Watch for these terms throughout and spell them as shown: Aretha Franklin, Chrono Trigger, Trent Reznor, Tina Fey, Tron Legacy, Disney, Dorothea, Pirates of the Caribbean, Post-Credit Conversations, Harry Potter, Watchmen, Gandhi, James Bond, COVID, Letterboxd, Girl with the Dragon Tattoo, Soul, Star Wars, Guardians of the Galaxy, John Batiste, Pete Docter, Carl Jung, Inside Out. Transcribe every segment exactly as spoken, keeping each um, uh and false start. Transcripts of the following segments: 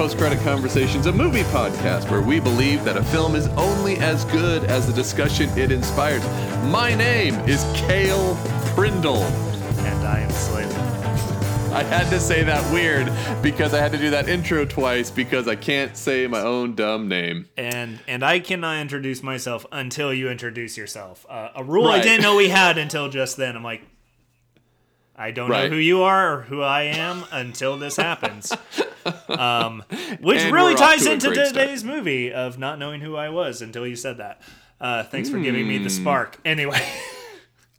Post-Credit Conversations, a movie podcast where we believe that a film is only as good as the discussion it inspires. My name is Cale Prindle. And I am Slater. I had to say that weird because I had to do that intro twice because I can't say my own dumb name. And and I cannot introduce myself until you introduce yourself. Uh, a rule right. I didn't know we had until just then. I'm like, I don't right. know who you are or who I am until this happens. Um, which and really ties to into today's start. Movie of not knowing who I was until you said that. Uh, thanks mm. for giving me the spark. Anyway.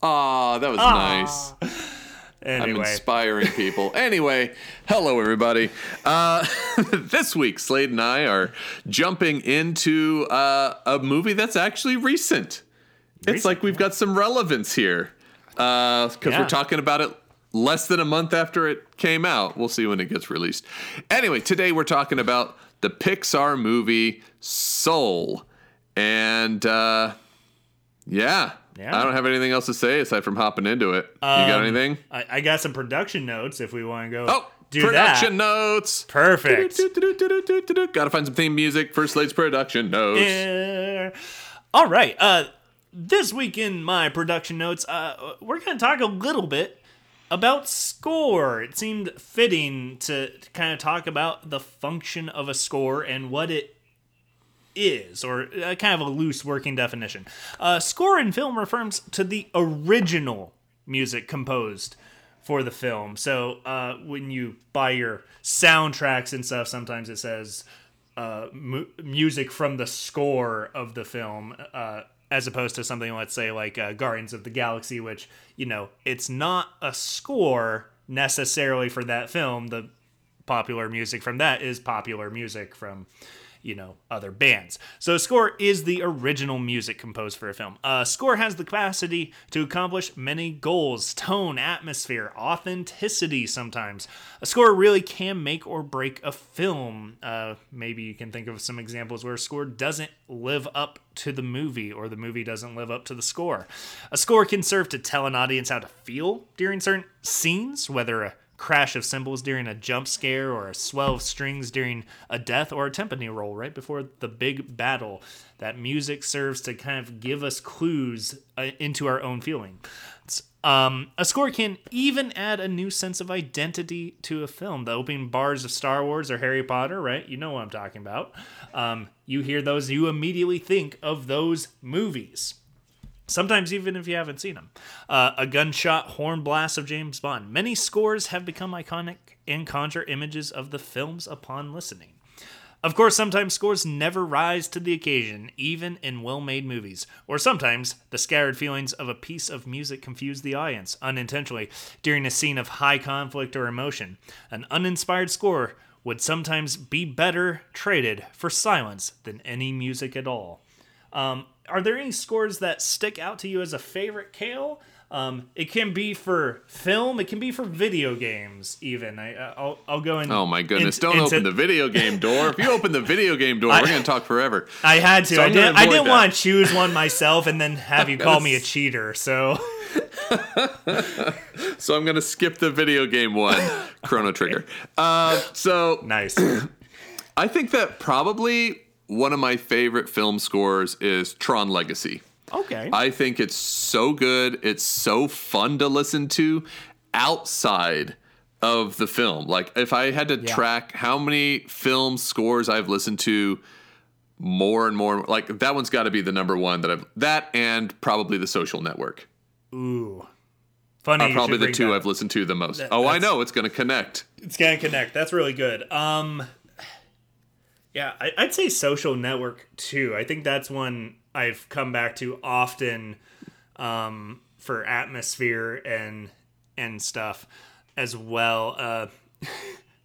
Aw, that was Aww. nice. Anyway. I'm inspiring people. Anyway, hello, everybody. Uh, this week, Slade and I are jumping into uh, a movie that's actually recent. recent. It's like we've got some relevance here because uh, yeah. we're talking about it less than a month after it came out. We'll see when it gets released. Anyway, today we're talking about the Pixar movie Soul. And uh, yeah. Yeah. I don't have anything else to say aside from hopping into it. Um, you got anything? I, I got some production notes if we want to go oh, do production that. notes. Perfect. Got to find some theme music for Slate's production notes. Yeah. All right. Uh, this week in my production notes, uh, we're going to talk a little bit about score. It seemed fitting to, to kind of talk about the function of a score and what it is, or uh, kind of a loose working definition. Uh, score in film refers to the original music composed for the film. So uh, when you buy your soundtracks and stuff, sometimes it says uh, mu- music from the score of the film, uh, as opposed to something, let's say, like uh, Guardians of the Galaxy, which, you know, it's not a score necessarily for that film. The popular music from that is popular music from, you know, other bands. So score is the original music composed for a film. Uh, score has the capacity to accomplish many goals: tone, atmosphere, authenticity sometimes. A score really can make or break a film. Uh, maybe you can think of some examples where a score doesn't live up to the movie or the movie doesn't live up to the score. A score can serve to tell an audience how to feel during certain scenes, whether a crash of cymbals during a jump scare or a swell of strings during a death or a timpani roll right before the big battle. That music serves to kind of give us clues uh, into our own feeling. Um, a score can even add a new sense of identity to a film. The opening bars of Star Wars or Harry Potter, right? You know what I'm talking about. Um, you hear those, you immediately think of those movies. Sometimes even if you haven't seen them. Uh, a gunshot, horn blast of James Bond. Many scores have become iconic and conjure images of the films upon listening. Of course, sometimes scores never rise to the occasion, even in well-made movies. Or sometimes the scattered feelings of a piece of music confuse the audience unintentionally during a scene of high conflict or emotion. An uninspired score would sometimes be better traded for silence than any music at all. Um, are there any scores that stick out to you as a favorite, Cale? Um, it can be for film. It can be for video games, even. I, I'll, I'll go in. Oh, my goodness. In, Don't into... open the video game door. If you open the video game door, I, we're going to talk forever. I had to. So I, did, I didn't that. want to choose one myself and then have you call was... me a cheater. So so I'm going to skip the video game one, Chrono Trigger. Uh, so nice. I think that probably one of my favorite film scores is Tron Legacy. Okay. I think it's so good. It's so fun to listen to outside of the film. Like, if I had to yeah. track how many film scores I've listened to more and more, like, that one's got to be the number one that I've... That and probably The Social Network. Ooh. Funny. Are probably the two that. I've listened to the most. That, oh, I know. It's going to connect. It's going to connect. That's really good. Um... Yeah, I'd say Social Network, too. I think that's one I've come back to often um, for atmosphere and and stuff as well. Uh,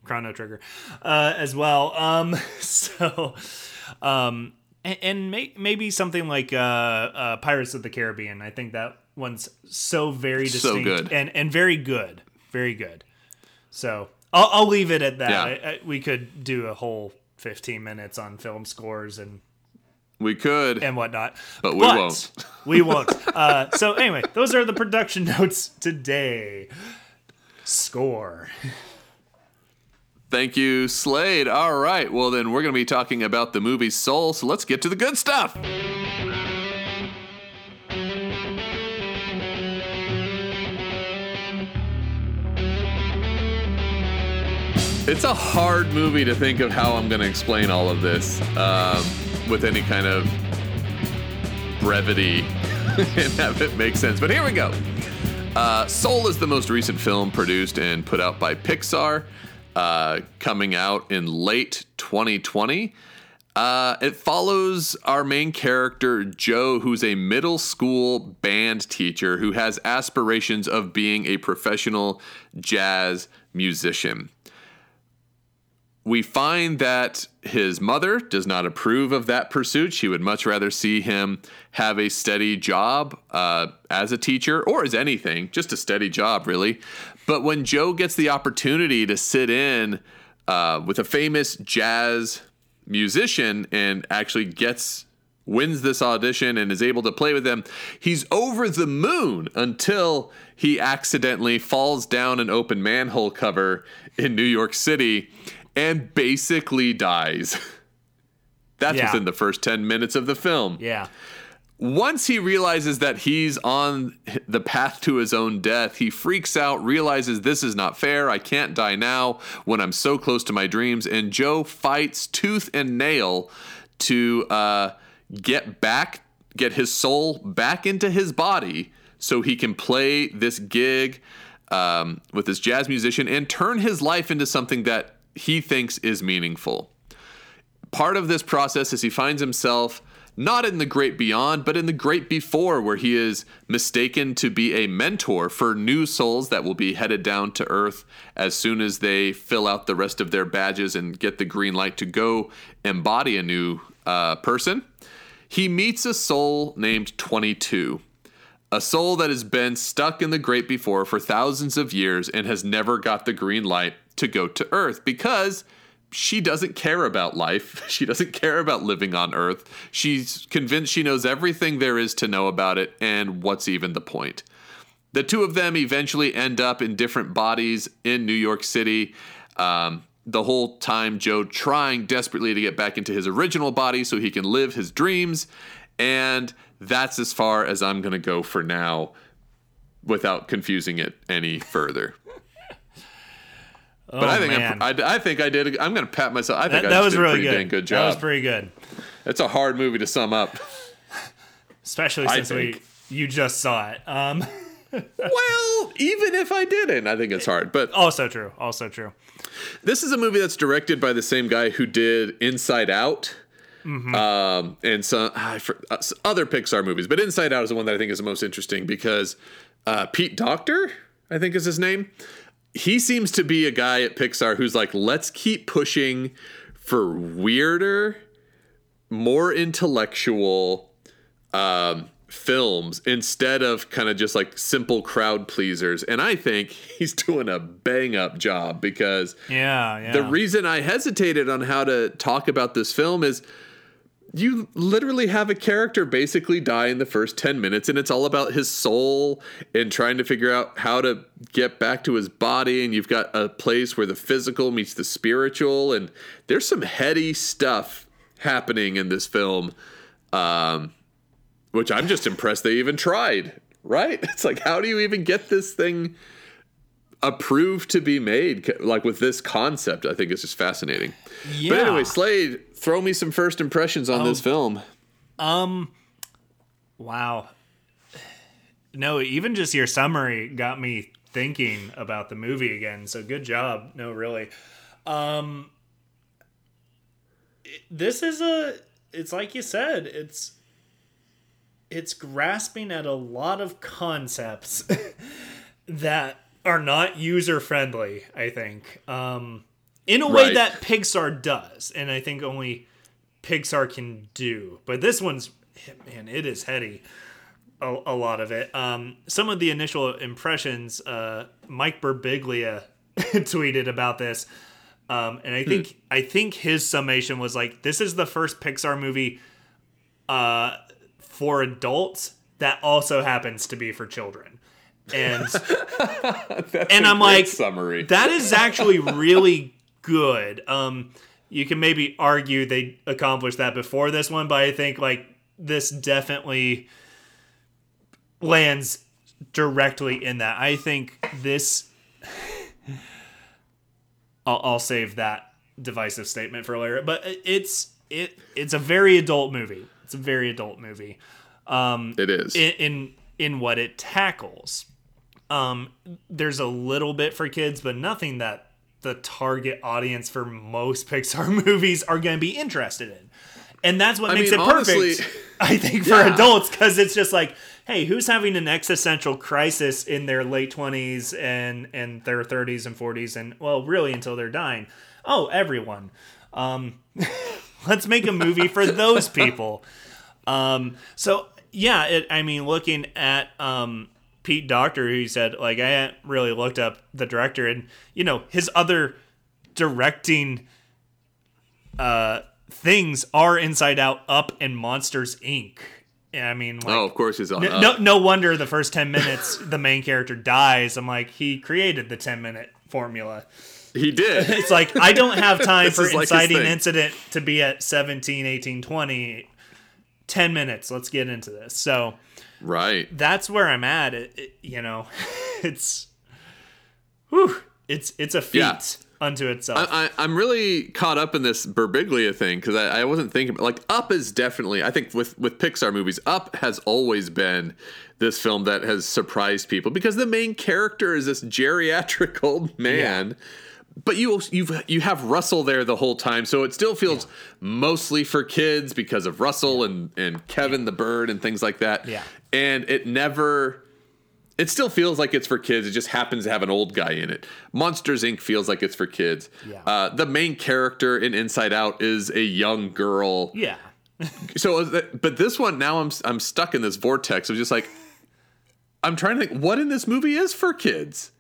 Chrono Trigger uh, as well. Um, so, um, and, and may, maybe something like uh, uh, Pirates of the Caribbean. I think that one's so very distinct so good. and and very good. Very good. So I'll, I'll leave it at that. Yeah. I, I, we could do a whole fifteen minutes on film scores and we could and whatnot, but we but won't. We won't. Uh, so anyway, those are the production notes today. Score. Thank you, Slade. All right. Well, then we're going to be talking about the movie Soul, so let's get to the good stuff. It's a hard movie to think of how I'm going to explain all of this um, with any kind of brevity and have it make sense. But here we go. Uh, Soul is the most recent film produced and put out by Pixar, uh, coming out in late twenty twenty. Uh, it follows our main character, Joe, who's a middle school band teacher who has aspirations of being a professional jazz musician. We find that his mother does not approve of that pursuit. She would much rather see him have a steady job uh, as a teacher or as anything, just a steady job, really. But when Joe gets the opportunity to sit in uh, with a famous jazz musician and actually gets wins this audition and is able to play with them, he's over the moon until he accidentally falls down an open manhole cover in New York City and basically dies. That's yeah. within the first ten minutes of the film. Yeah. Once he realizes that he's on the path to his own death, he freaks out, realizes this is not fair. I can't die now when I'm so close to my dreams. And Joe fights tooth and nail to uh, get back, get his soul back into his body so he can play this gig um, with this jazz musician and turn his life into something that he thinks is meaningful. Part of this process is he finds himself not in the great beyond, but in the great before, where he is mistaken to be a mentor for new souls that will be headed down to Earth as soon as they fill out the rest of their badges and get the green light to go embody a new uh, person. He meets a soul named twenty-two, a soul that has been stuck in the great before for thousands of years and has never got the green light to go to Earth because she doesn't care about life. She doesn't care about living on Earth. She's convinced she knows everything there is to know about it, and what's even the point? The two of them eventually end up in different bodies in New York City. Um, the whole time, Joe trying desperately to get back into his original body so he can live his dreams. And that's as far as I'm going to go for now without confusing it any further. But oh, I think I'm, I, I think I did. I'm going to pat myself. I think that, I that was did really a pretty good. Dang good job. That was pretty good. It's a hard movie to sum up, especially since we you just saw it. Um. Well, even if I didn't, I think it's hard. But also true. Also true. This is a movie that's directed by the same guy who did Inside Out, mm-hmm. um, and some uh, other Pixar movies. But Inside Out is the one that I think is the most interesting because uh, Pete Docter, I think, is his name. He seems to be a guy at Pixar who's like, let's keep pushing for weirder, more intellectual um, films instead of kind of just like simple crowd pleasers. And I think he's doing a bang up job because yeah, yeah. the reason I hesitated on how to talk about this film is you literally have a character basically die in the first ten minutes, and it's all about his soul and trying to figure out how to get back to his body. And you've got a place where the physical meets the spiritual, and there's some heady stuff happening in this film, um, which I'm just impressed they even tried, right? It's like, how do you even get this thing approved to be made, like, with this concept? I think it's just fascinating. Yeah. But anyway, Slade, throw me some first impressions on um, this film. Um, wow. No, even just your summary got me thinking about the movie again. So good job. No, really. Um, it, this is a, it's like you said, it's, it's grasping at a lot of concepts that are not user friendly, I think. Um, In a way right. that Pixar does, and I think only Pixar can do. But this one's, man, it is heady, a, a lot of it. Um, some of the initial impressions, uh, Mike Birbiglia tweeted about this, um, and I think hmm. I think his summation was like, this is the first Pixar movie uh, for adults that also happens to be for children. And, and I'm like, summary. That is actually really good. Um, you can maybe argue they accomplished that before this one, but I think like this definitely lands directly in that. I think this... I'll, I'll save that divisive statement for later, but it's it it's a very adult movie. It's a very adult movie. Um, it is in, in in what it tackles. Um, there's a little bit for kids, but nothing that the target audience for most Pixar movies are going to be interested in, and that's what I makes mean, it honestly, perfect. I think for yeah. adults, because it's just like, hey, who's having an existential crisis in their late twenties and, and their thirties and forties and, well, really until they're dying? Oh, everyone. Um, let's make a movie for those people. Um, so, yeah, it, I mean, looking at um, Pete Docter, who said, like, I hadn't really looked up the director. And, you know, his other directing uh, things are Inside Out, Up, and Monsters, Incorporated, I mean, like, oh, of course he's on. No, no, no wonder the first ten minutes the main character dies. I'm like, he created the ten minute formula. He did. It's like, I don't have time for inciting like incident to be at seventeen, eighteen, twenty. ten minutes. Let's get into this. So, right. That's where I'm at. It, it, you know, it's, whew, it's, it's a feat. Yeah. Unto itself. I, I, I'm really caught up in this Birbiglia thing because I, I wasn't thinking like Up is definitely I think with, with Pixar movies, Up has always been this film that has surprised people because the main character is this geriatric old man. Yeah. But you you you have Russell there the whole time, so it still feels yeah. mostly for kids because of Russell and, and Kevin the bird and things like that. Yeah. And it never... It still feels like it's for kids. It just happens to have an old guy in it. Monsters, Incorporated feels like it's for kids. Yeah. Uh, the main character in Inside Out is a young girl. Yeah. so, but this one, now I'm I'm stuck in this vortex of just like, I'm trying to think, what in this movie is for kids?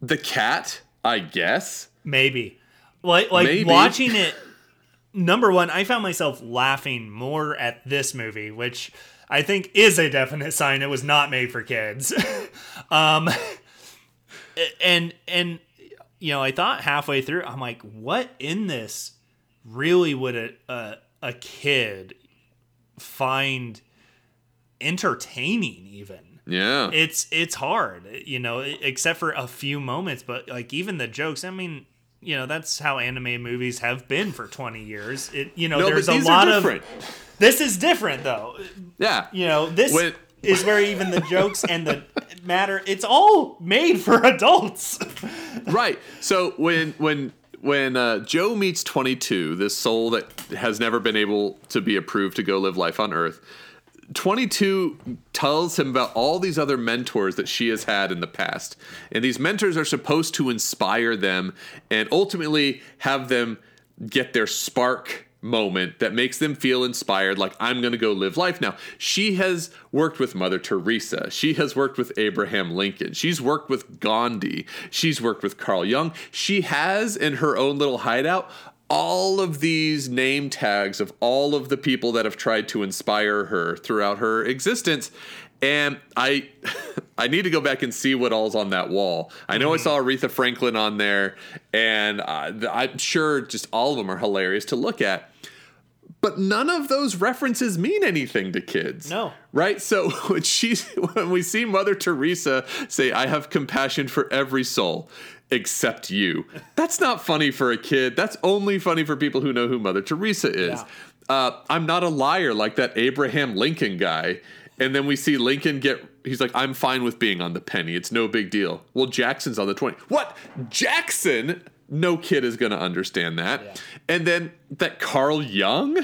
The cat, I guess? Maybe. Like, like Maybe. Watching it, number one, I found myself laughing more at this movie, which... I think is a definite sign it was not made for kids. um, and, and, you know, I thought halfway through, I'm like, what in this really would a, a, a kid find entertaining even? Yeah. It's, it's hard, you know, except for a few moments, but like even the jokes, I mean, you know, that's how anime movies have been for twenty years. It, you know, no, there's a lot of... This is different, though. Yeah. You know, this when, is where even the jokes and the matter, it's all made for adults. Right. So when when when uh, Joe meets twenty-two, this soul that has never been able to be approved to go live life on Earth, twenty-two tells him about all these other mentors that she has had in the past. And these mentors are supposed to inspire them and ultimately have them get their spark moment that makes them feel inspired, like I'm going to go live life now. She has worked with Mother Teresa. She has worked with Abraham Lincoln. She's worked with Gandhi. She's worked with Carl Jung. She has in her own little hideout all of these name tags of all of the people that have tried to inspire her throughout her existence. And I I need to go back and see what all's on that wall. I know mm. I saw Aretha Franklin on there, and uh, I'm sure just all of them are hilarious to look at. But none of those references mean anything to kids. No. Right? So when, she, when we see Mother Teresa say, I have compassion for every soul except you, that's not funny for a kid. That's only funny for people who know who Mother Teresa is. Yeah. Uh, I'm not a liar like that Abraham Lincoln guy. And then we see Lincoln get, he's like, I'm fine with being on the penny. It's no big deal. Well, Jackson's on the twenty. What? Jackson? No kid is going to understand that. Yeah. And then that Carl Jung,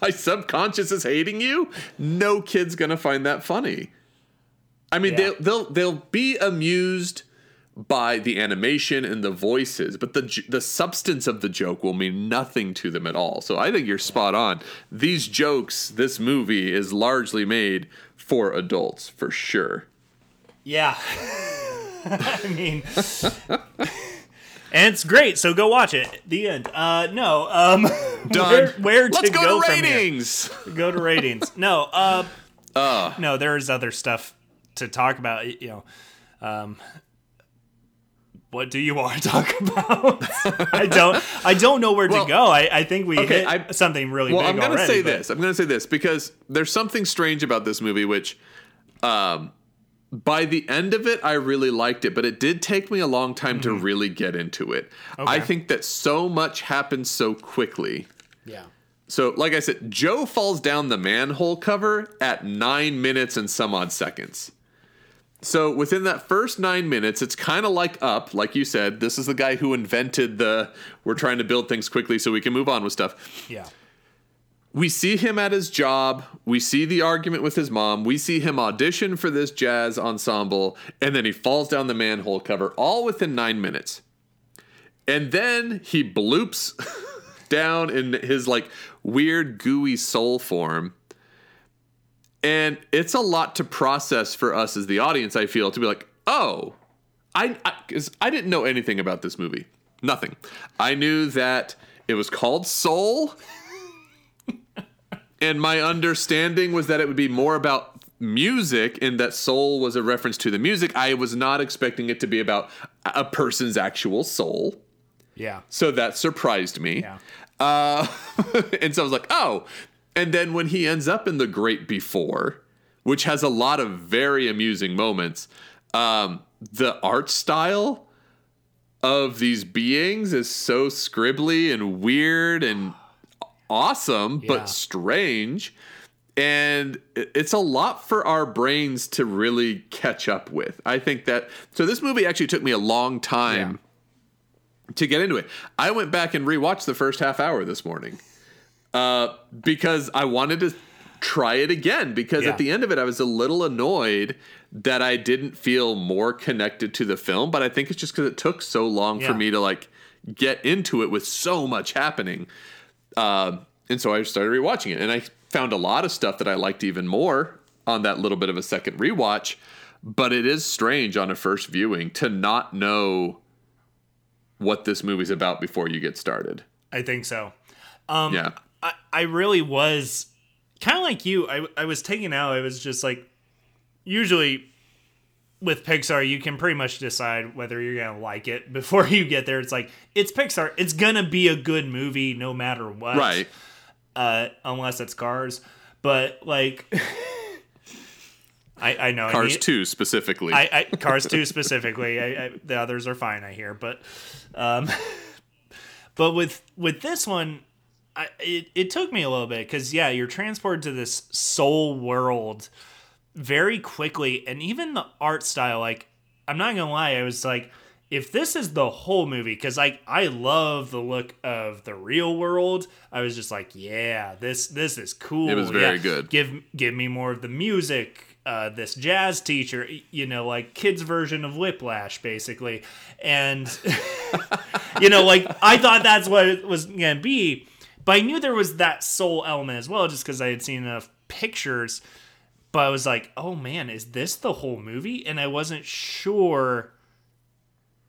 my subconscious is hating you. No kid's going to find that funny. I mean, yeah. they'll, they'll, they'll be amused by the animation and the voices, but the the substance of the joke will mean nothing to them at all. So I think you're spot on. These jokes, this movie is largely made for adults, for sure. Yeah. I mean, and it's great, so go watch it. The end. Uh, no. Um, Done. Where, where to Let's go, go to ratings. Go to ratings. No. Uh, uh. No, there's other stuff to talk about, you know. Um... what do you want to talk about? I don't I don't know where well, to go. I, I think we okay, hit I, something really well, big I'm gonna already. Say but. this. I'm going to say this because there's something strange about this movie, which um, by the end of it, I really liked it. But it did take me a long time mm-hmm. to really get into it. Okay. I think that so much happens so quickly. Yeah. So, like I said, Joe falls down the manhole cover at nine minutes and some odd seconds. So within that first nine minutes, it's kind of like Up, like you said. This is the guy who invented the we're trying to build things quickly so we can move on with stuff. Yeah. We see him at his job. We see the argument with his mom. We see him audition for this jazz ensemble. And then he falls down the manhole cover all within nine minutes. And then he bloops down in his like weird gooey soul form, and it's a lot to process for us as the audience, I feel, to be like, oh, I I, 'cause I didn't know anything about this movie. Nothing. I knew that it was called Soul, and my understanding was that it would be more about music and that soul was a reference to the music. I was not expecting it to be about a person's actual soul. Yeah. So that surprised me. Yeah. Uh, and so I was like, oh. And then when he ends up in The Great Before, which has a lot of very amusing moments, um, the art style of these beings is so scribbly and weird and awesome, yeah. but strange. And it's a lot for our brains to really catch up with. I think that, so this movie actually took me a long time. Yeah. To get into it, I went back and rewatched the first half hour this morning uh, because I wanted to try it again. Because yeah. at the end of it, I was a little annoyed that I didn't feel more connected to the film. But I think it's just because it took so long yeah. for me to like get into it with so much happening. Uh, and so I started rewatching it, and I found a lot of stuff that I liked even more on that little bit of a second rewatch. But it is strange on a first viewing to not know what this movie's about before you get started. I think so. Um, yeah. I, I really was kind of like you. I, I was taken out. I was just like, usually with Pixar, you can pretty much decide whether you're going to like it before you get there. It's like, it's Pixar. It's going to be a good movie no matter what. Right. Uh, unless it's Cars. But like... I, I know Cars I need, two specifically. I, I Cars two specifically. I, I, the others are fine, I hear, but, um, but with with this one, I, it it took me a little bit because yeah, you're transported to this soul world very quickly, and even the art style. Like, I'm not gonna lie, I was like, if this is the whole movie, because like I love the look of The Real World. I was just like, yeah, this this is cool. It was very yeah, good. Give give me more of the music. Uh, this jazz teacher, you know, like kids' version of Whiplash, basically. And, you know, like I thought that's what it was going to be. But I knew there was that soul element as well, just because I had seen enough pictures. But I was like, oh man, is this the whole movie? And I wasn't sure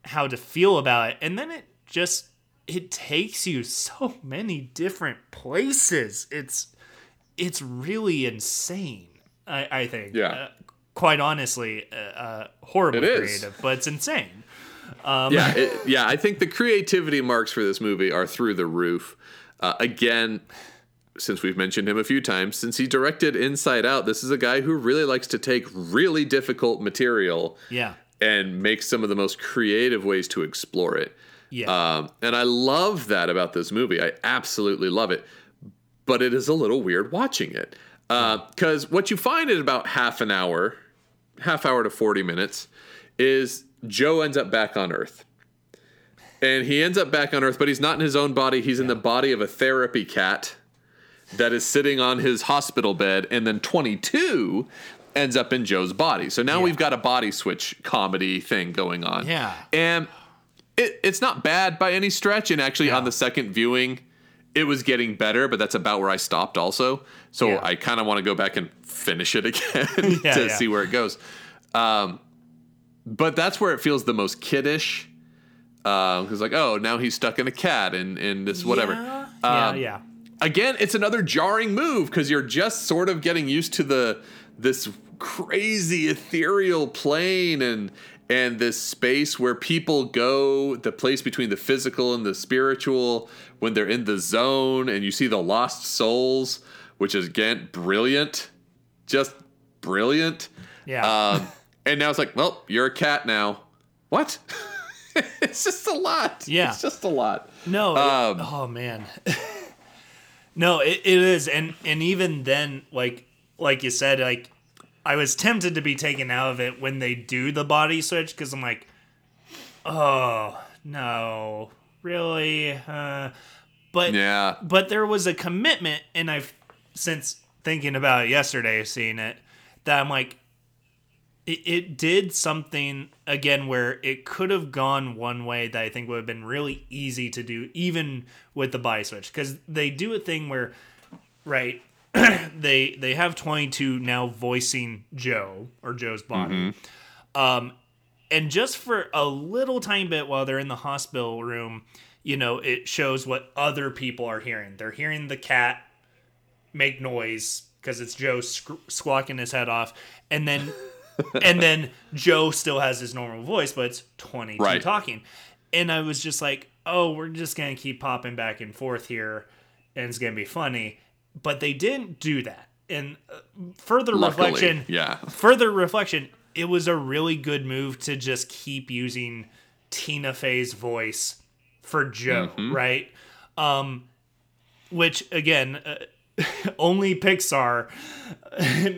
how to feel about it. And then it just, it takes you so many different places. It's, it's really insane. I, I think, yeah. uh, quite honestly, uh, uh, horribly creative, but it's insane. Um, yeah, it, yeah. I think the creativity marks for this movie are through the roof. Uh, again, since we've mentioned him a few times, since he directed Inside Out, this is a guy who really likes to take really difficult material, yeah. and make some of the most creative ways to explore it. Yeah, um, and I love that about this movie. I absolutely love it, but it is a little weird watching it. Because uh, what you find in about half an hour, half hour to forty minutes, is Joe ends up back on Earth. And he ends up back on Earth, but he's not in his own body. He's yeah. in the body of a therapy cat that is sitting on his hospital bed. And then twenty-two ends up in Joe's body. So now yeah. we've got a body switch comedy thing going on. Yeah. And it, it's not bad by any stretch. And actually yeah. on the second viewing... it was getting better, but that's about where I stopped also. So yeah. I kind of want to go back and finish it again yeah, to yeah. see where it goes. Um, but that's where it feels the most kiddish. Because uh, like, oh, now he's stuck in a cat and, and this whatever. Yeah, um, yeah, yeah. Again, it's another jarring move because you're just sort of getting used to the this crazy ethereal plane and and this space where people go, the place between the physical and the spiritual, when they're in the zone, and you see the lost souls, which is, again, brilliant. Just brilliant. Yeah. Um, and now it's like, well, you're a cat now. What? It's just a lot. Yeah. It's just a lot. No. Um, it, oh, man. No, it, it is. And, and even then, like like you said, like, I was tempted to be taken out of it when they do the body switch, because I'm like, oh, no, really? Uh, but yeah. But there was a commitment, and I've, since thinking about it yesterday, seeing it, that I'm like, it, it did something, again, where it could have gone one way that I think would have been really easy to do, even with the body switch, because they do a thing where, right, they they have twenty-two now voicing Joe or Joe's body. Mm-hmm. Um, and just for a little tiny bit while they're in the hospital room, you know, it shows what other people are hearing. They're hearing the cat make noise because it's Joe squ- squawking his head off. And then and then Joe still has his normal voice, but it's twenty-two right. talking. And I was just like, oh, we're just going to keep popping back and forth here, and it's going to be funny. But they didn't do that. And further Luckily, reflection, yeah. further reflection, it was a really good move to just keep using Tina Fey's voice for Joe, mm-hmm. right? Um, which, again, uh, only Pixar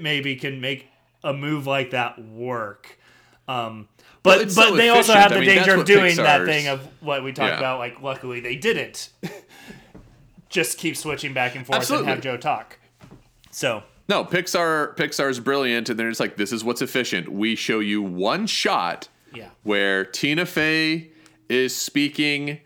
maybe can make a move like that work. Um, but well, but so they efficient. also have the I danger mean, of doing Pixar's... that thing of what we talked yeah. about, like, luckily they didn't. Just keep switching back and forth Absolutely. and have Joe talk. So no, Pixar Pixar's brilliant, and they're just like, this is what's efficient. We show you one shot yeah. where Tina Fey is speaking,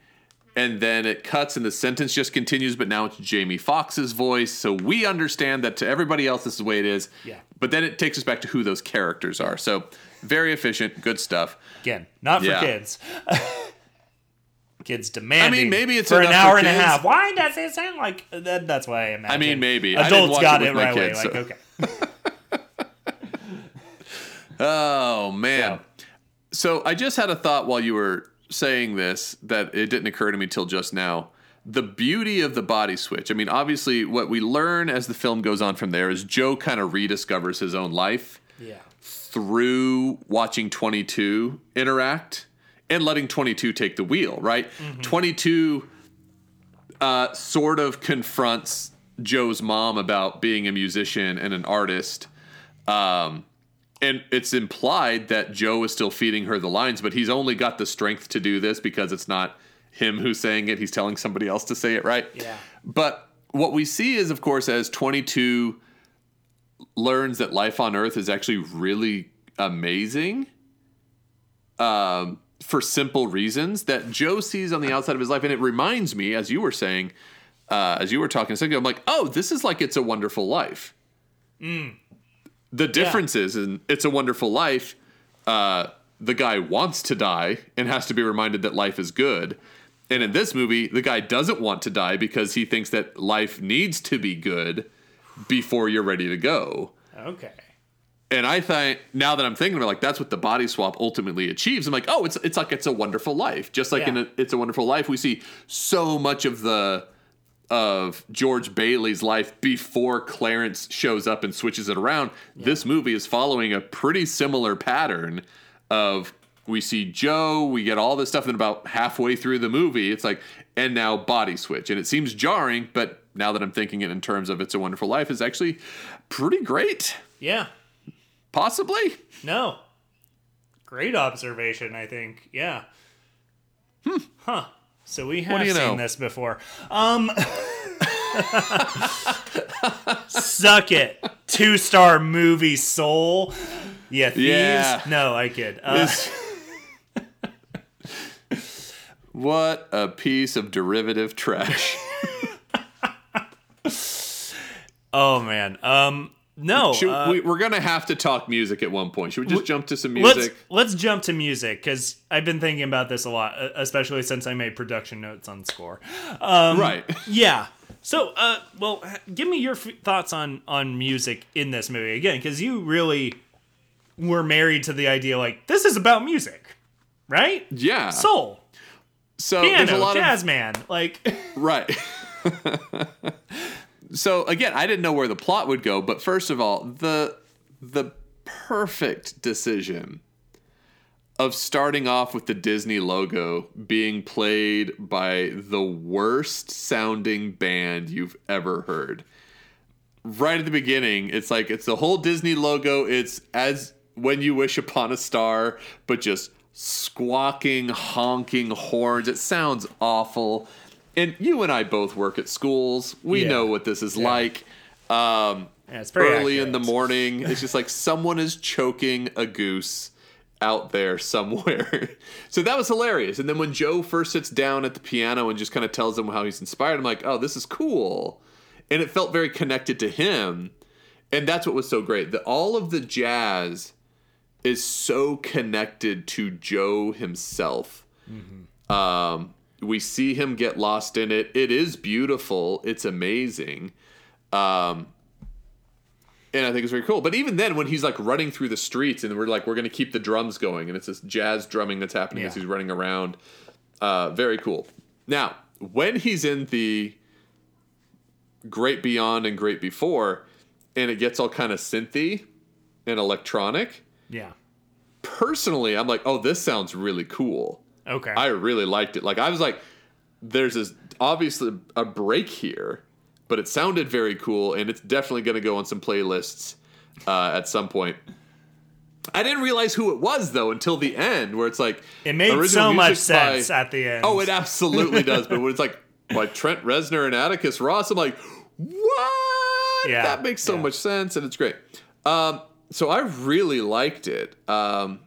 and then it cuts, and the sentence just continues, but now it's Jamie Foxx's voice, so we understand that to everybody else this is the way it is. Yeah. But then it takes us back to who those characters are. So very efficient, good stuff. Again, not for yeah. kids. Kids demanding I mean, maybe it's for an hour for and a half. Why does it sound like that? That's why I imagine. I mean, maybe. Adults got it, it right away. So. Like, okay. Oh, man. Yeah. So I just had a thought while you were saying this that it didn't occur to me till just now. The beauty of the body switch. I mean, obviously, what we learn as the film goes on from there is Joe kind of rediscovers his own life yeah. through watching twenty-two interact. And letting twenty-two take the wheel, right? Mm-hmm. twenty-two uh, sort of confronts Joe's mom about being a musician and an artist. Um, and it's implied that Joe is still feeding her the lines, but he's only got the strength to do this because it's not him who's saying it. He's telling somebody else to say it, right? Yeah. But what we see is, of course, as twenty-two learns that life on Earth is actually really amazing. Um... for simple reasons that Joe sees on the outside of his life. And it reminds me, as you were saying, uh, as you were talking a second ago, I'm like, oh, this is like It's a Wonderful Life. Mm. The difference yeah. is in It's a Wonderful Life, uh, the guy wants to die and has to be reminded that life is good. And in this movie, the guy doesn't want to die because he thinks that life needs to be good before you're ready to go. Okay. And I think, now that I'm thinking about it, like, that's what the body swap ultimately achieves. I'm like, oh, it's it's like It's a Wonderful Life. Just like yeah. in a, It's a Wonderful Life, we see so much of the of George Bailey's life before Clarence shows up and switches it around. Yeah. This movie is following a pretty similar pattern of we see Joe, we get all this stuff, and about halfway through the movie, it's like, and now body switch. And it seems jarring, but now that I'm thinking it in terms of It's a Wonderful Life, is actually pretty great. Yeah. Possibly? No. Great observation, I think. Yeah. Hmm. Huh. So we have seen know? this before. Um, suck it. Two-star movie Soul. Yeah, thieves. Yeah. No, I kid. Uh, what a piece of derivative trash. Oh, man. Um... No, Should, uh, we, we're gonna have to talk music at one point. Should we just we, jump to some music? Let's, let's jump to music, because I've been thinking about this a lot, especially since I made production notes on score. Um, right. Yeah. So, uh, well, give me your f- thoughts on on music in this movie again, because you really were married to the idea, like, this is about music, right? Yeah. Soul. So piano, there's a lot jazz of, man, like. Right. So again, I didn't know where the plot would go, but first of all, the the perfect decision of starting off with the Disney logo being played by the worst sounding band you've ever heard. Right at the beginning, it's like, it's the whole Disney logo. It's As When You Wish Upon a Star, but just squawking, honking horns. It sounds awful. And you and I both work at schools. We yeah. know what this is yeah. like. Um, yeah, it's very early accurate. In the morning. It's just like someone is choking a goose out there somewhere. So that was hilarious. And then when Joe first sits down at the piano and just kind of tells them how he's inspired, I'm like, oh, this is cool. And it felt very connected to him. And that's what was so great. That all of the jazz is so connected to Joe himself. Mm-hmm. Um, we see him get lost in it. It is beautiful. It's amazing. Um, and I think it's very cool. But even then, when he's like running through the streets and we're like, we're going to keep the drums going. And it's this jazz drumming that's happening yeah. as he's running around. Uh, very cool. Now, when he's in the Great Beyond and Great Before, and it gets all kind of synthy and electronic. Yeah. Personally, I'm like, oh, this sounds really cool. Okay. I really liked it. Like, I was like, there's this obviously a break here, but it sounded very cool, and it's definitely going to go on some playlists uh, at some point. I didn't realize who it was, though, until the end, where it's like... It made so much sense by, at the end. Oh, it absolutely does, but when it's like, by Trent Reznor and Atticus Ross, I'm like, what? Yeah, that makes so yeah. much sense, and it's great. Um, so I really liked it. Um,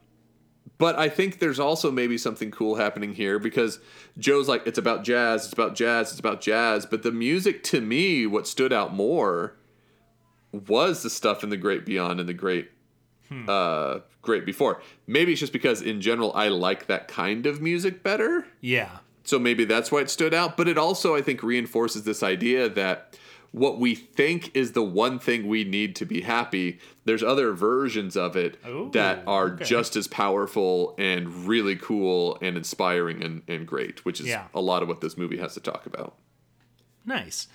but I think there's also maybe something cool happening here, because Joe's like, it's about jazz, it's about jazz, it's about jazz. But the music, to me, what stood out more was the stuff in the Great Beyond and the Great hmm. uh, Great Before. Maybe it's just because, in general, I like that kind of music better. Yeah. So maybe that's why it stood out. But it also, I think, reinforces this idea that what we think is the one thing we need to be happy, there's other versions of it Ooh, that are okay. just as powerful and really cool and inspiring and, and great, which is yeah. a lot of what this movie has to talk about. Nice.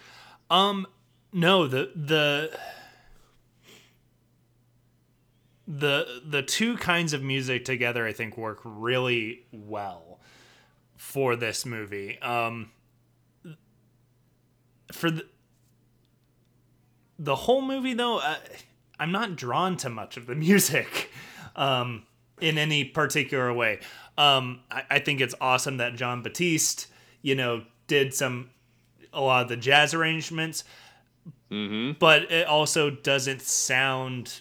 Um, no, the the the the two kinds of music together, I think, work really well for this movie. Um, for the, the whole movie, though, I, I'm not drawn to much of the music um, in any particular way. Um, I, I think it's awesome that John Batiste, you know, did some a lot of the jazz arrangements, mm-hmm. but it also doesn't sound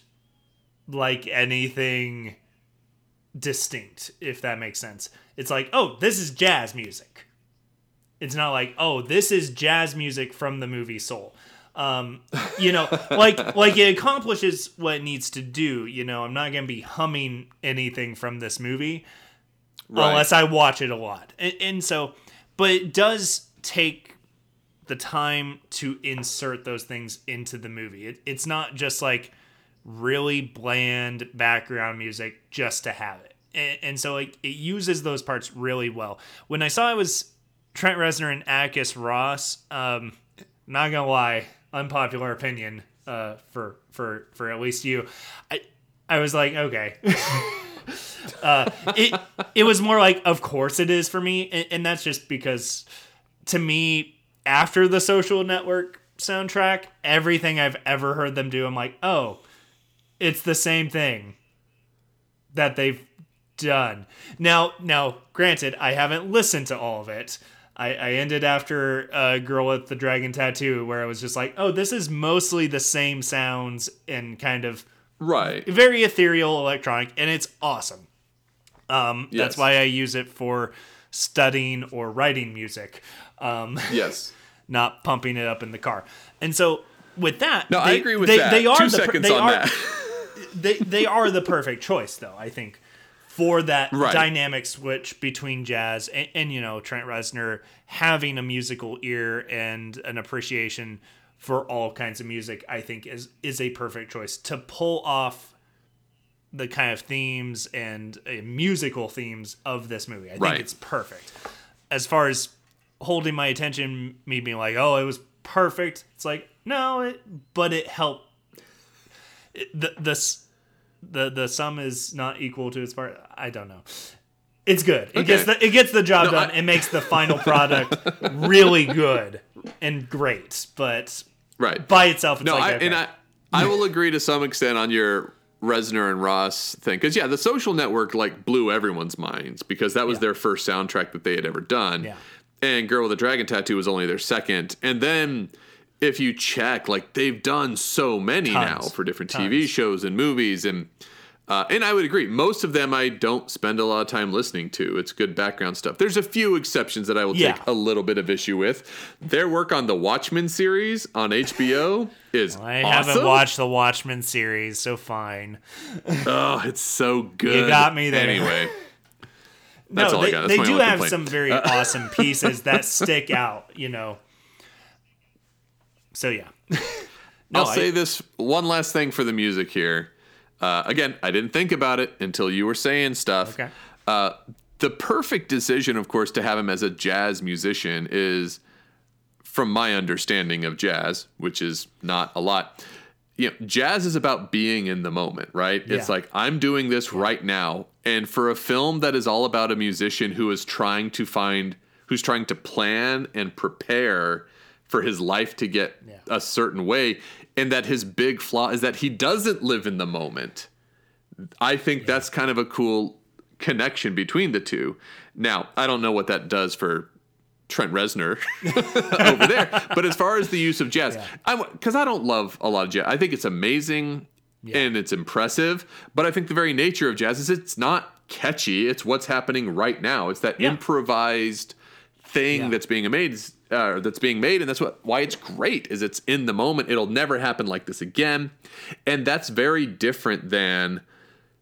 like anything distinct, if that makes sense. It's like, oh, this is jazz music. It's not like, oh, this is jazz music from the movie Soul. Um, you know, like like it accomplishes what it needs to do. You know, I'm not going to be humming anything from this movie right. unless I watch it a lot. And, and so, but it does take the time to insert those things into the movie. It, it's not just like really bland background music just to have it. And so like, it uses those parts really well. When I saw it was Trent Reznor and Atticus Ross, um, not going to lie, unpopular opinion uh, for for for at least you. I I was like, okay. uh, it it was more like, of course it is for me. And, and that's just because, to me, after the Social Network soundtrack, everything I've ever heard them do, I'm like, oh, it's the same thing that they've done. Now, now, granted, I haven't listened to all of it. I, I ended after uh, Girl with the Dragon Tattoo, where I was just like, oh, this is mostly the same sounds and kind of right, very ethereal electronic, and it's awesome. Um, yes. That's why I use it for studying or writing music. Um, yes. Not pumping it up in the car. And so with that... No, they, I agree with they, that. They are Two the, seconds they on are, that. they, they are the perfect choice, though, I think, for that right. dynamic switch between jazz and, and, you know, Trent Reznor having a musical ear and an appreciation for all kinds of music, I think is, is a perfect choice to pull off the kind of themes and uh, musical themes of this movie. I think right. it's perfect. As far as holding my attention, me being like, oh, it was perfect. It's like, no, it, but it helped. It, the, the, the, the sum is not equal to its part. I don't know. It's good. It okay. gets the, it gets the job no, done. I... It makes the final product really good and great. But right. by itself, it's no, like, I, okay. And I, I will agree to some extent on your Reznor and Ross thing. Because, yeah, the Social Network, like, blew everyone's minds. Because that was yeah. their first soundtrack that they had ever done. Yeah. And Girl with the Dragon Tattoo was only their second. And then... if you check, like, they've done so many Tons. now for different Tons. T V shows and movies. And uh, and I would agree. Most of them I don't spend a lot of time listening to. It's good background stuff. There's a few exceptions that I will yeah. take a little bit of issue with. Their work on the Watchmen series on H B O is well, I awesome. haven't watched the Watchmen series, so fine. Oh, it's so good. You got me there. Anyway. That's no, all they, I got. That's they do have complaint. some very uh, awesome pieces that stick out, you know. So, yeah. no, I'll say I, this one last thing for the music here. Uh, again, I didn't think about it until you were saying stuff. Okay. Uh, the perfect decision, of course, to have him as a jazz musician is, from my understanding of jazz, which is not a lot, you know, jazz is about being in the moment, right? Yeah. It's like, I'm doing this right now. And for a film that is all about a musician who is trying to find, who's trying to plan and prepare for his life to get yeah. a certain way, and that his big flaw is that he doesn't live in the moment. I think yeah. that's kind of a cool connection between the two. Now, I don't know what that does for Trent Reznor over there, but as far as the use of jazz, because yeah. I don't love a lot of jazz. I think it's amazing yeah. and it's impressive, but I think the very nature of jazz is it's not catchy. It's what's happening right now. It's that yeah. improvised thing yeah. that's being made. Uh, that's being made, and that's what why it's great, is it's in the moment. It'll never happen like this again, and that's very different than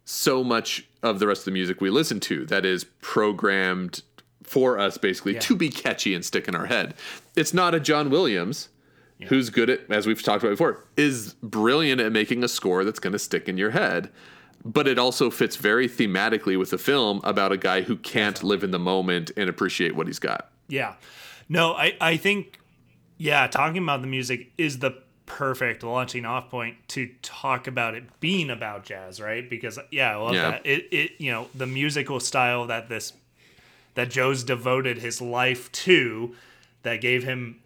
so much of the rest of the music we listen to that is programmed for us, basically yeah. to be catchy and stick in our head. It's not a John Williams yeah. who's good at, as we've talked about before, is brilliant at making a score that's going to stick in your head, but it also fits very thematically with the film about a guy who can't live in the moment and appreciate what he's got. Yeah. No, I, I think, yeah, talking about the music is the perfect launching off point to talk about it being about jazz, right? Because, yeah, I love yeah. that. It, it, you know, the musical style that this, that Joe's devoted his life to, that gave him,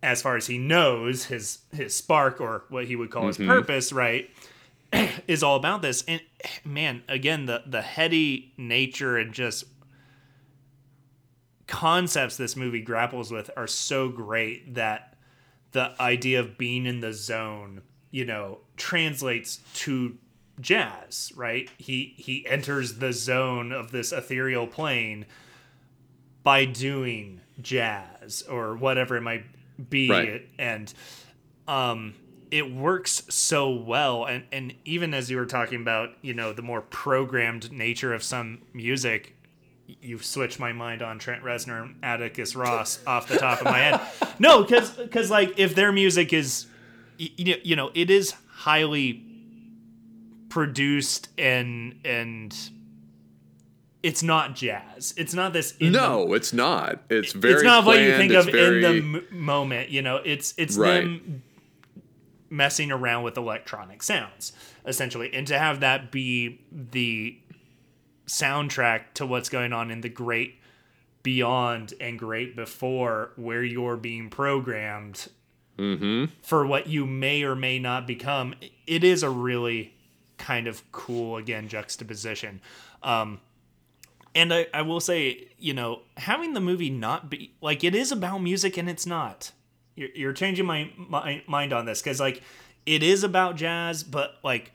as far as he knows, his, his spark, or what he would call mm-hmm. his purpose, right, is all about this. And, man, again, the, the heady nature and just concepts this movie grapples with are so great that the idea of being in the zone, you know, translates to jazz, right? He he enters the zone of this ethereal plane by doing jazz or whatever it might be. Right. And um it works so well. And and even as you were talking about, you know, the more programmed nature of some music, you've switched my mind on Trent Reznor and Atticus Ross off the top of my head. No, because because like if their music is, you, you know, it is highly produced and and it's not jazz. It's not this. In no, the, it's not. It's very. It's not planned, what you think of very... in the m- moment. You know, it's it's right. them messing around with electronic sounds essentially, and to have that be the soundtrack to what's going on in the great beyond and great before, where you're being programmed mm-hmm. for what you may or may not become. It is a really kind of cool, again, juxtaposition. Um, and I, I will say, you know, having the movie not be like, it is about music and it's not, you're, you're changing my, my mind on this. 'Cause like it is about jazz, but like,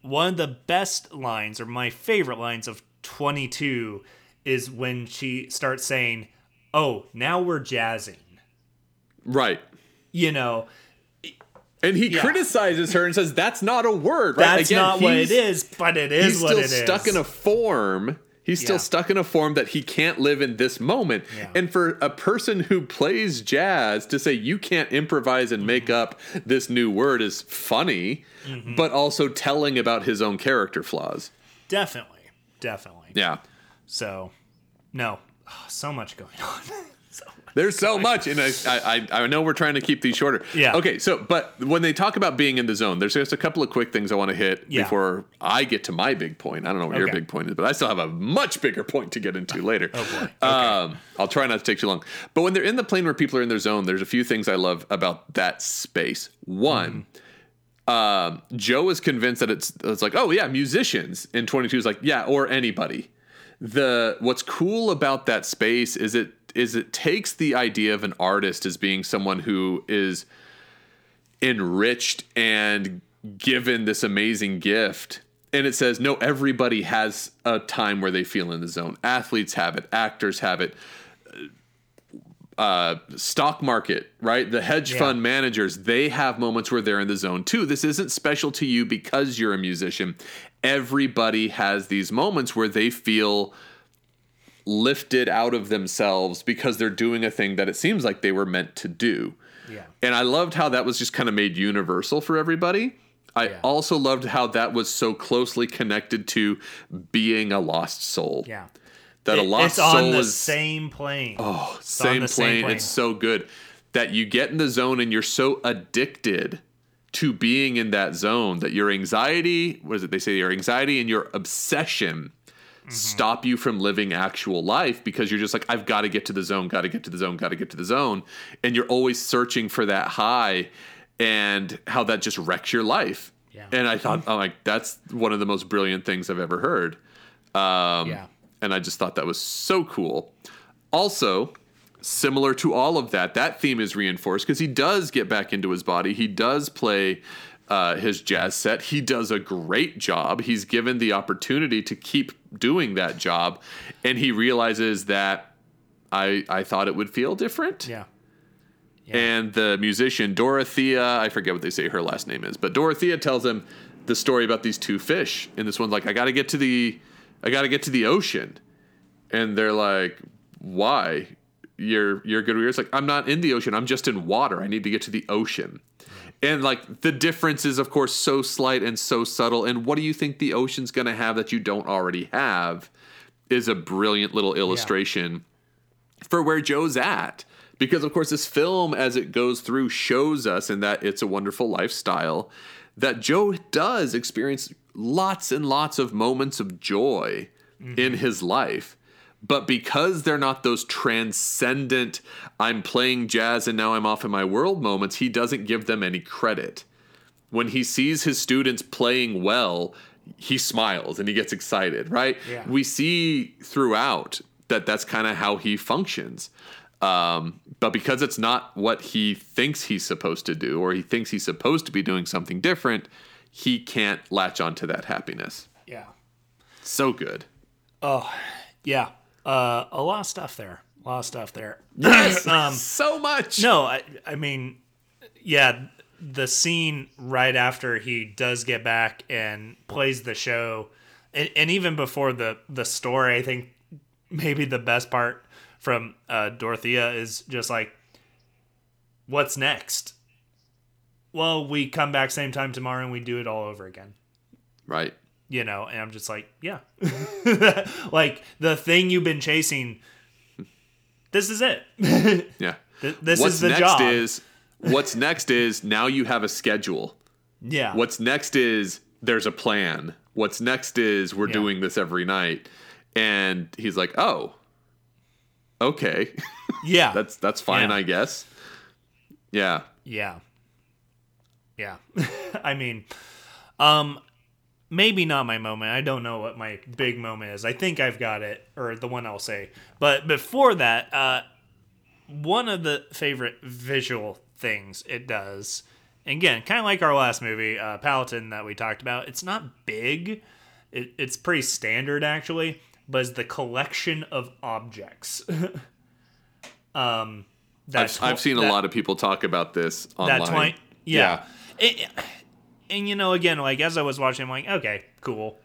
one of the best lines, or my favorite lines of twenty-two, is when she starts saying, "Oh, now we're jazzing." Right. You know. And he yeah. criticizes her and says, "That's not a word." Right? That's Again, not what it is, but it is what it is. He's still stuck in a form He's yeah. still stuck in a form that he can't live in this moment. Yeah. And for a person who plays jazz to say you can't improvise and mm-hmm. make up this new word is funny, mm-hmm. but also telling about his own character flaws. Definitely. Definitely. Yeah. So, no. Oh, so much going on. so much There's so going. much. And I, I, I know we're trying to keep these shorter. Yeah. Okay. So, but when they talk about being in the zone, there's just a couple of quick things I want to hit yeah. before I get to my big point. I don't know what okay. your big point is, but I still have a much bigger point to get into later. oh, boy. Okay. Um, I'll try not to take too long. But when they're in the plane where people are in their zone, there's a few things I love about that space. One, mm. Um, Joe is convinced that it's, it's like, oh yeah, musicians, and twenty-two is like, yeah, or anybody. The, what's cool about that space is it, is it takes the idea of an artist as being someone who is enriched and given this amazing gift. And it says, no, everybody has a time where they feel in the zone. Athletes have it. Actors have it. Uh, stock market, right? The hedge yeah. fund managers, they have moments where they're in the zone too. This isn't special to you because you're a musician. Everybody has these moments where they feel lifted out of themselves because they're doing a thing that it seems like they were meant to do. Yeah. And I loved how that was just kind of made universal for everybody. I yeah. also loved how that was so closely connected to being a lost soul. Yeah. That a lost it's soul on the is, same plane. Oh, same, same plane. It's so good that you get in the zone and you're so addicted to being in that zone that your anxiety, what is it they say, your anxiety and your obsession mm-hmm. stop you from living actual life because you're just like, I've got to get to the zone, got to get to the zone, got to get to the zone. And you're always searching for that high and how that just wrecks your life. Yeah. And I thought, I'm like, that's one of the most brilliant things I've ever heard. Um, yeah. And I just thought that was so cool. Also, similar to all of that, that theme is reinforced because he does get back into his body. He does play uh, his jazz set. He does a great job. He's given the opportunity to keep doing that job. And he realizes that I, I thought it would feel different. Yeah. yeah. And the musician, Dorothea, I forget what they say her last name is, but Dorothea tells him the story about these two fish. And this one's like, I got to get to the... I got to get to the ocean. And they're like, why? You're, you're good. It's like, I'm not in the ocean. I'm just in water. I need to get to the ocean. And like the difference is, of course, so slight and so subtle. And what do you think the ocean's going to have that you don't already have is a brilliant little illustration yeah. for where Joe's at. Because, of course, this film, as it goes through, shows us in that It's a Wonderful Lifestyle that Joe does experience lots and lots of moments of joy mm-hmm. in his life. But because they're not those transcendent, I'm playing jazz and now I'm off in my world moments, he doesn't give them any credit. When he sees his students playing well, he smiles and he gets excited, right? Yeah. We see throughout that that's kind of how he functions. Um, but because it's not what he thinks he's supposed to do, or he thinks he's supposed to be doing something different, he can't latch onto that happiness. Yeah. So good. Oh, yeah. Uh, a lot of stuff there. A lot of stuff there. Yes, um, so much. No, I, I mean, yeah, the scene right after he does get back and plays the show, and, and even before the, the story, I think maybe the best part from uh, Dorothea is just like, what's next? Well, we come back same time tomorrow and we do it all over again. Right. You know, and I'm just like, yeah. Like, the thing you've been chasing, this is it. Yeah. Th- this what's is the next job. Is, what's next is now you have a schedule. Yeah. What's next is there's a plan. What's next is we're yeah. doing this every night. And he's like, oh, okay. Yeah. that's that's fine, yeah. I guess. Yeah. Yeah. Yeah. I mean, um, maybe not my moment. I don't know what my big moment is. I think I've got it, or the one I'll say. But before that, uh, one of the favorite visual things it does, and again, kind of like our last movie, uh, Palatine, that we talked about, it's not big. It, it's pretty standard, actually, but it's the collection of objects. um, that's I've, tw- I've seen that, a lot of people talk about this online. That twi- yeah. yeah. It, and, you know, again, like, as I was watching, I'm like, okay, cool.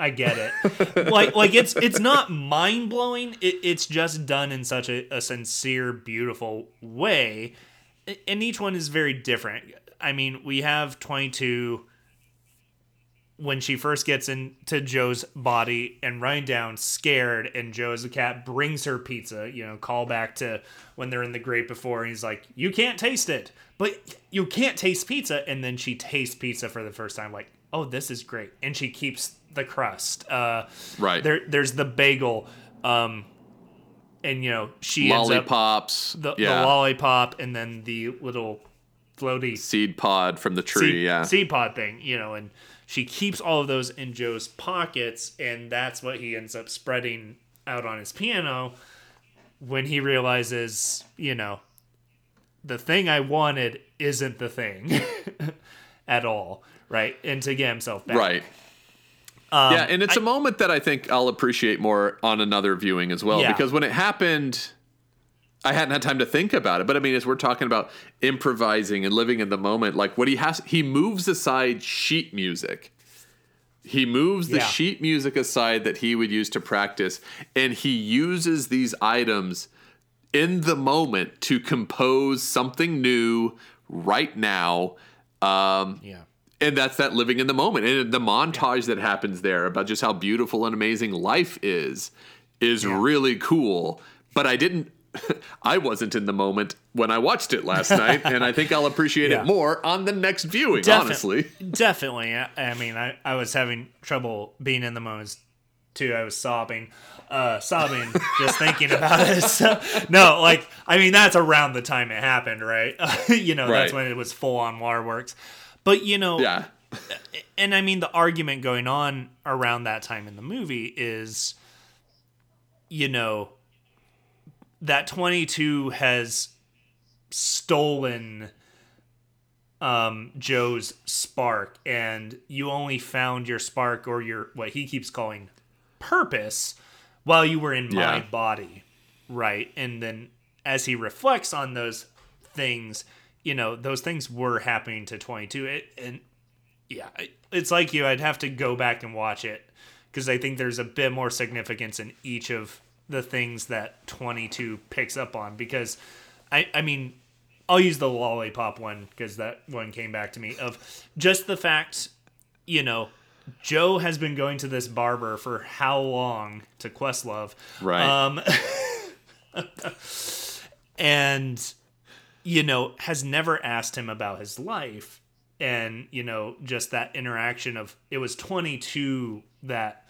I get it. like like it's it's not mind blowing. It, it's just done in such a, a sincere, beautiful way, and each one is very different. I mean, we have twenty-two when she first gets into Joe's body and running down scared, and Joe as a cat brings her pizza, you know, call back to when they're in the grate before, and he's like, you can't taste it, but you can't taste pizza. And then she tastes pizza for the first time, like, oh, this is great. And she keeps the crust. Uh, right. There, there's the bagel. Um, and, you know, she lollipops, ends up the, yeah. the lollipop and then the little floaty seed pod from the tree. Seed, yeah. Seed pod thing, you know, and she keeps all of those in Joe's pockets, and that's what he ends up spreading out on his piano when he realizes, you know, the thing I wanted isn't the thing at all, right? And to get himself back. Right. Um, yeah, and it's I, a moment that I think I'll appreciate more on another viewing as well, yeah. because when it happened, I hadn't had time to think about it. But I mean, as we're talking about improvising and living in the moment, like what he has, he moves aside sheet music. He moves the yeah. sheet music aside that he would use to practice. And he uses these items in the moment to compose something new right now. Um, yeah. And that's that living in the moment. And the montage yeah. that happens there about just how beautiful and amazing life is, is yeah. really cool. But I didn't. I wasn't in the moment when I watched it last night, and I think I'll appreciate yeah. it more on the next viewing, Defi- honestly. Definitely. I, I mean, I, I was having trouble being in the moment, too. I was sobbing, uh, sobbing, just thinking about it. So, no, like, I mean, that's around the time it happened, right? you know, right. That's when it was full-on waterworks. But, you know, yeah. and I mean, the argument going on around that time in the movie is, you know, that twenty-two has stolen um, Joe's spark, and you only found your spark, or your what he keeps calling purpose, while you were in my yeah. body, right? And then as he reflects on those things, you know, those things were happening to twenty-two. It, and yeah, it, it's like you, I'd have to go back and watch it, because I think there's a bit more significance in each of the things that twenty-two picks up on, because I, I mean, I'll use the lollipop one because that one came back to me, of just the fact, you know, Joe has been going to this barber for how long, to Quest Love. Right. Um, and, you know, has never asked him about his life. And, you know, just that interaction of, it was twenty-two that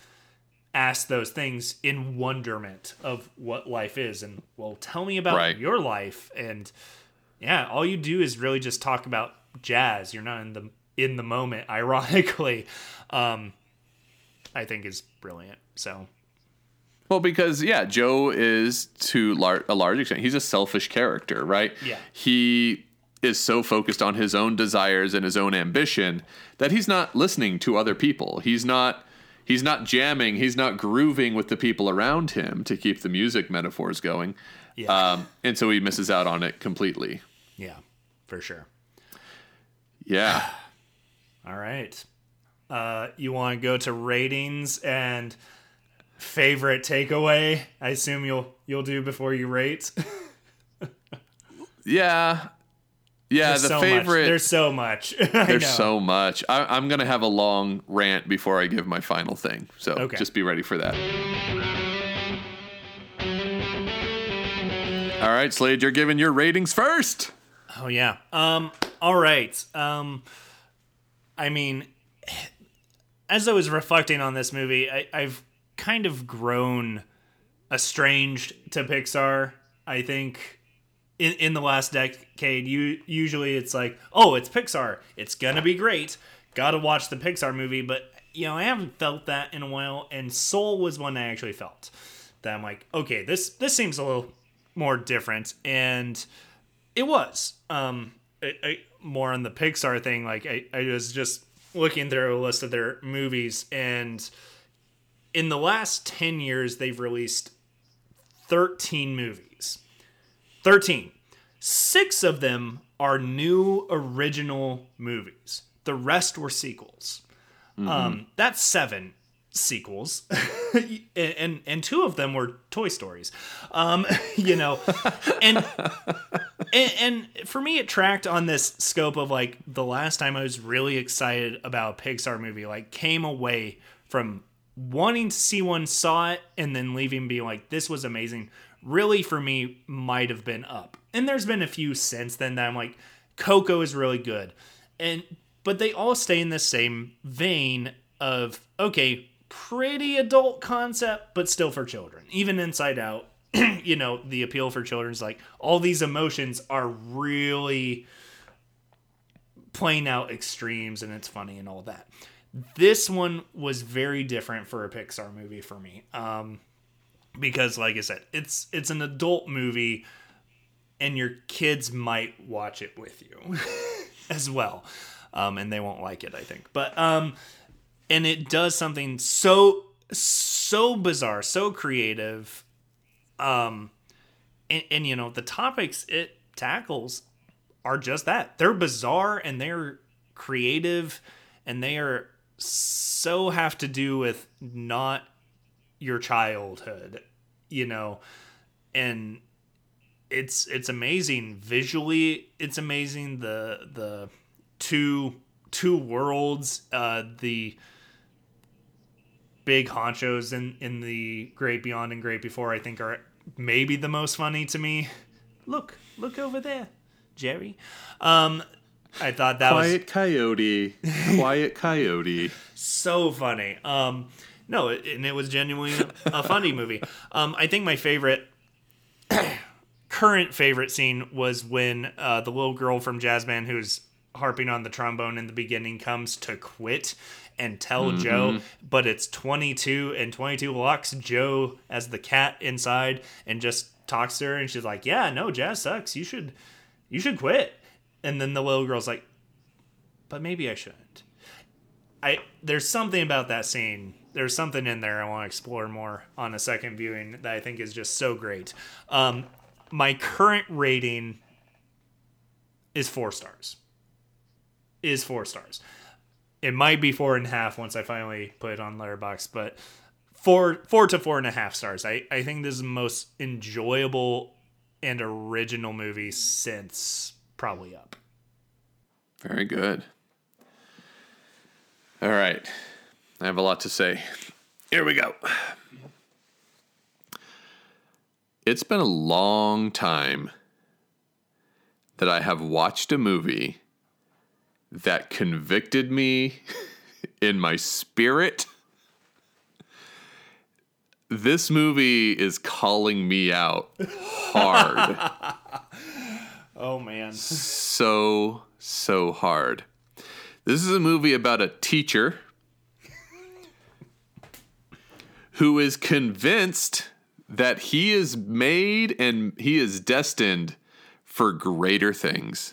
ask those things in wonderment of what life is, and well, tell me about right. your life. And yeah, all you do is really just talk about jazz. You're not in the in the moment, ironically. um I think is brilliant. So well, because yeah, Joe is to lar- a large extent, he's a selfish character, right? Yeah, he is so focused on his own desires and his own ambition that he's not listening to other people. He's not He's not jamming. He's not grooving with the people around him to keep the music metaphors going. Yeah. Um, and so he misses out on it completely. Yeah, for sure. Yeah. All right. Uh, you want to go to ratings and favorite takeaway? I assume you'll you'll do before you rate. yeah. Yeah, there's the so favorite. Much. There's so much. there's so much. I, I'm going to have a long rant before I give my final thing. So okay. Just be ready for that. All right, Slade, you're giving your ratings first. Oh, yeah. Um. All right. Um. I mean, as I was reflecting on this movie, I, I've kind of grown estranged to Pixar, I think. In, in the last decade, you usually it's like, oh, it's Pixar, it's gonna be great, gotta watch the Pixar movie. But you know, I haven't felt that in a while, and Soul was one I actually felt that I'm like, okay, this this seems a little more different, and it was. Um, I, I, more on the Pixar thing, like I, I was just looking through a list of their movies, and in the last ten years, they've released thirteen movies. thirteen. Six of them are new original movies. The rest were sequels. Mm-hmm. Um, that's seven. sequels, and and two of them were Toy Stories, um, you know, and, and and for me it tracked on this scope of like the last time I was really excited about a Pixar movie, like came away from wanting to see one, saw it, and then leaving being like, this was amazing. Really, for me, might have been Up, and there's been a few since then that I'm like, Coco is really good, and but they all stay in the same vein of okay, pretty adult concept, but still for children. Even Inside Out, you know, the appeal for children is like all these emotions are really playing out extremes, and it's funny and all that. This one was very different for a Pixar movie for me, um, because, like I said, it's it's an adult movie, and your kids might watch it with you as well, um, and they won't like it, I think. But um, and it does something so so bizarre, so creative, um, and, and you know the topics it tackles are just that. They're bizarre and they're creative, and they are so have to do with not your childhood, you know, and it's, it's amazing visually. It's amazing. The, the two, two worlds, uh, the big honchos in, in the Great Beyond and Great Before, I think are maybe the most funny to me. Look, look over there, Jerry. Um, I thought that Quiet was Coyote. Quiet Coyote. So funny. Um, no, and it was genuinely a funny movie. Um, I think my favorite, current favorite scene was when uh, the little girl from Jazz Band who's harping on the trombone in the beginning comes to quit and tell mm-hmm. Joe, but it's twenty-two and twenty-two locks Joe as the cat inside and just talks to her, and she's like, "Yeah, no, jazz sucks. You should, you should quit." And then the little girl's like, but maybe I shouldn't. I There's something about that scene. There's something in there I want to explore more on a second viewing that I think is just so great. Um, my current rating is four stars. Is four stars. It might be four and a half once I finally put it on Letterboxd, but four four to four and a half stars. I, I think this is the most enjoyable and original movie since... probably Up. Very good. All right. I have a lot to say. Here we go. It's been a long time that I have watched a movie that convicted me in my spirit. This movie is calling me out hard. Oh, man. So, so hard. This is a movie about a teacher who is convinced that he is made and he is destined for greater things.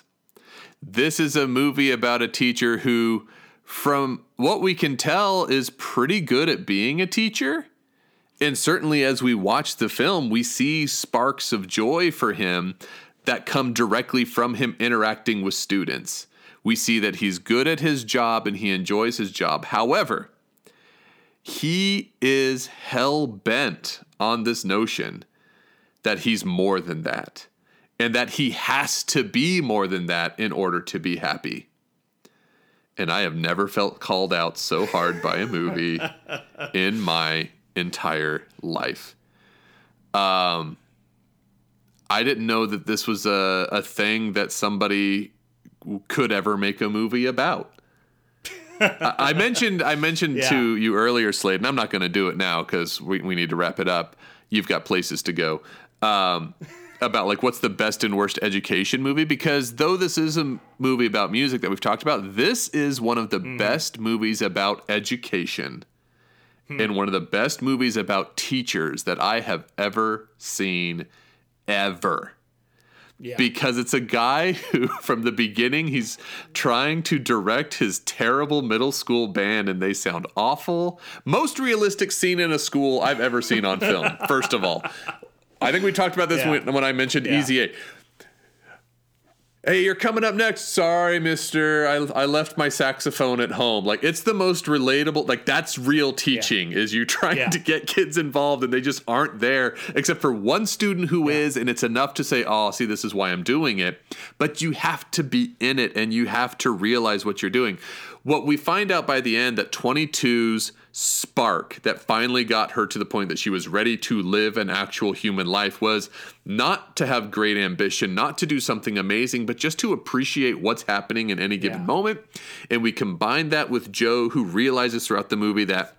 This is a movie about a teacher who, from what we can tell, is pretty good at being a teacher. And certainly as we watch the film, we see sparks of joy for him that come directly from him interacting with students. We see that he's good at his job and he enjoys his job. However, he is hell-bent on this notion that he's more than that and that he has to be more than that in order to be happy. And I have never felt called out so hard by a movie in my entire life. Um... I didn't know that this was a, a thing that somebody could ever make a movie about. I, I mentioned I mentioned yeah. to you earlier, Slade, and I'm not going to do it now because we, we need to wrap it up. You've got places to go. Um, about like what's the best and worst education movie? Because though this is a movie about music that we've talked about, this is one of the mm. best movies about education mm. and one of the best movies about teachers that I have ever seen. Ever. Yeah. Because it's a guy who, from the beginning, he's trying to direct his terrible middle school band and they sound awful. Most realistic scene in a school I've ever seen on film, first of all. I think we talked about this yeah. when, when I mentioned yeah. Easy A. hey, you're coming up next. Sorry, mister. I I left my saxophone at home. Like, it's the most relatable. Like, that's real teaching, yeah. is you trying yeah. to get kids involved and they just aren't there, except for one student who yeah. is, and it's enough to say, oh, see, this is why I'm doing it. But you have to be in it and you have to realize what you're doing. What we find out by the end, that twenty-two's spark that finally got her to the point that she was ready to live an actual human life was not to have great ambition, not to do something amazing, but just to appreciate what's happening in any given yeah. moment. And we combine that with Joe, who realizes throughout the movie that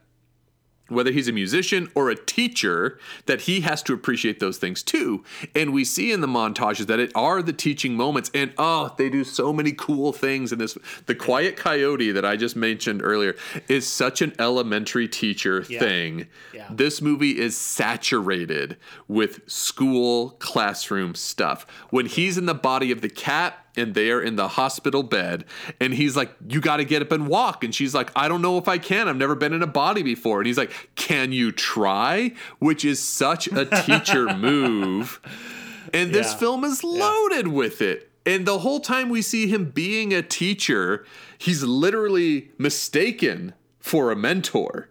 whether he's a musician or a teacher, that he has to appreciate those things too. And we see in the montages that it are the teaching moments. And, oh, they do so many cool things in this. The Quiet Coyote that I just mentioned earlier is such an elementary teacher yeah. thing. Yeah. This movie is saturated with school classroom stuff. When he's in the body of the cat, and they are in the hospital bed, and he's like, you got to get up and walk. And she's like, I don't know if I can. I've never been in a body before. And he's like, can you try? Which is such a teacher move. And yeah. this film is loaded yeah. with it. And the whole time we see him being a teacher, he's literally mistaken for a mentor.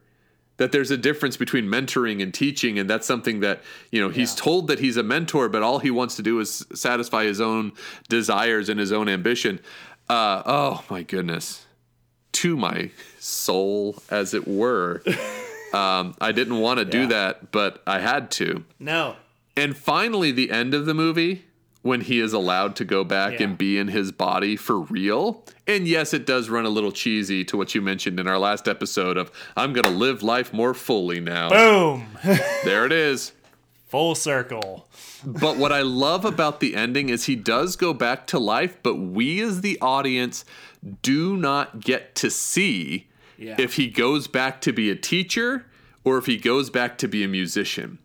That there's a difference between mentoring and teaching, and that's something that, you know, he's yeah. told that he's a mentor, but all he wants to do is satisfy his own desires and his own ambition. Uh, oh, my goodness. To my soul, as it were. um, I didn't want to yeah. do that, but I had to. No. And finally, the end of the movie, when he is allowed to go back yeah. and be in his body for real. And yes, it does run a little cheesy to what you mentioned in our last episode of, I'm going to live life more fully now. Boom. There it is. Full circle. But what I love about the ending is he does go back to life, but we as the audience do not get to see yeah. if he goes back to be a teacher or if he goes back to be a musician.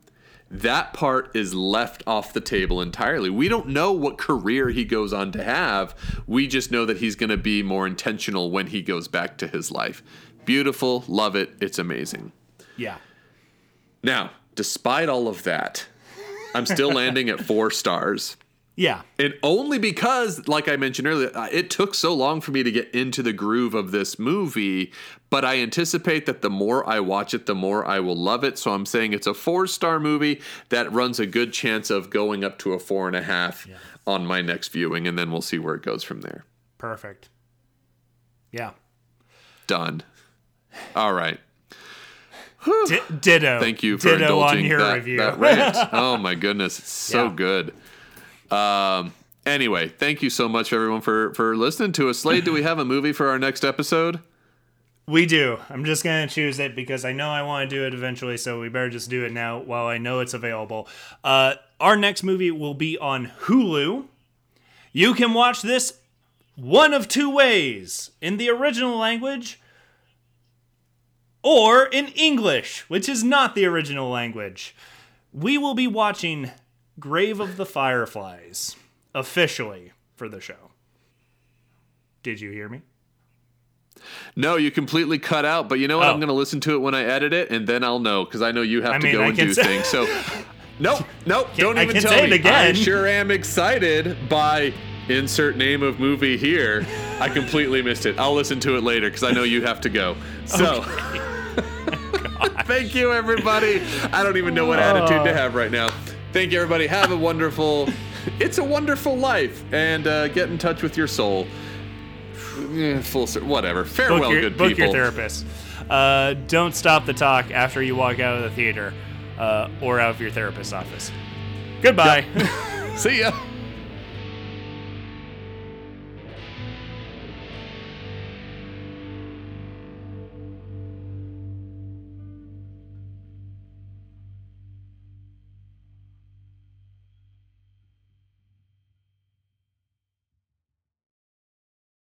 That part is left off the table entirely. We don't know what career he goes on to have. We just know that he's going to be more intentional when he goes back to his life. Beautiful. Love it. It's amazing. Yeah. Now, despite all of that, I'm still landing at four stars. Yeah. And only because, like I mentioned earlier, it took so long for me to get into the groove of this movie, but I anticipate that the more I watch it, the more I will love it. So I'm saying it's a four-star movie that runs a good chance of going up to a four and a half yeah. on my next viewing, and then we'll see where it goes from there. Perfect. Yeah. Done. All right. D- ditto. Thank you for ditto indulging on your that, review. that rant. Oh, my goodness. It's so yeah. good. Um, anyway, thank you so much, everyone, for, for listening to us. Slade, do we have a movie for our next episode? We do. I'm just going to choose it because I know I want to do it eventually, so we better just do it now while I know it's available. Uh, our next movie will be on Hulu. You can watch this one of two ways. In the original language or in English, which is not the original language. We will be watching Grave of the Fireflies, officially, for the show. Did you hear me? No, you completely cut out, but you know what? Oh. I'm going to listen to it when I edit it, and then I'll know, because I know you have I to mean, go I and do say- things. So, nope, nope, don't even tell me. It again. I sure am excited by insert name of movie here. I completely missed it. I'll listen to it later, because I know you have to go. So... Okay. Thank you, everybody. I don't even know what attitude to have right now. Thank you, everybody. Have a wonderful, it's a wonderful life. And uh, get in touch with your soul. Full, whatever. Farewell, book your, good book people. Book your therapist. Uh, don't stop the talk after you walk out of the theater uh, or out of your therapist's office. Goodbye. Yep. See ya.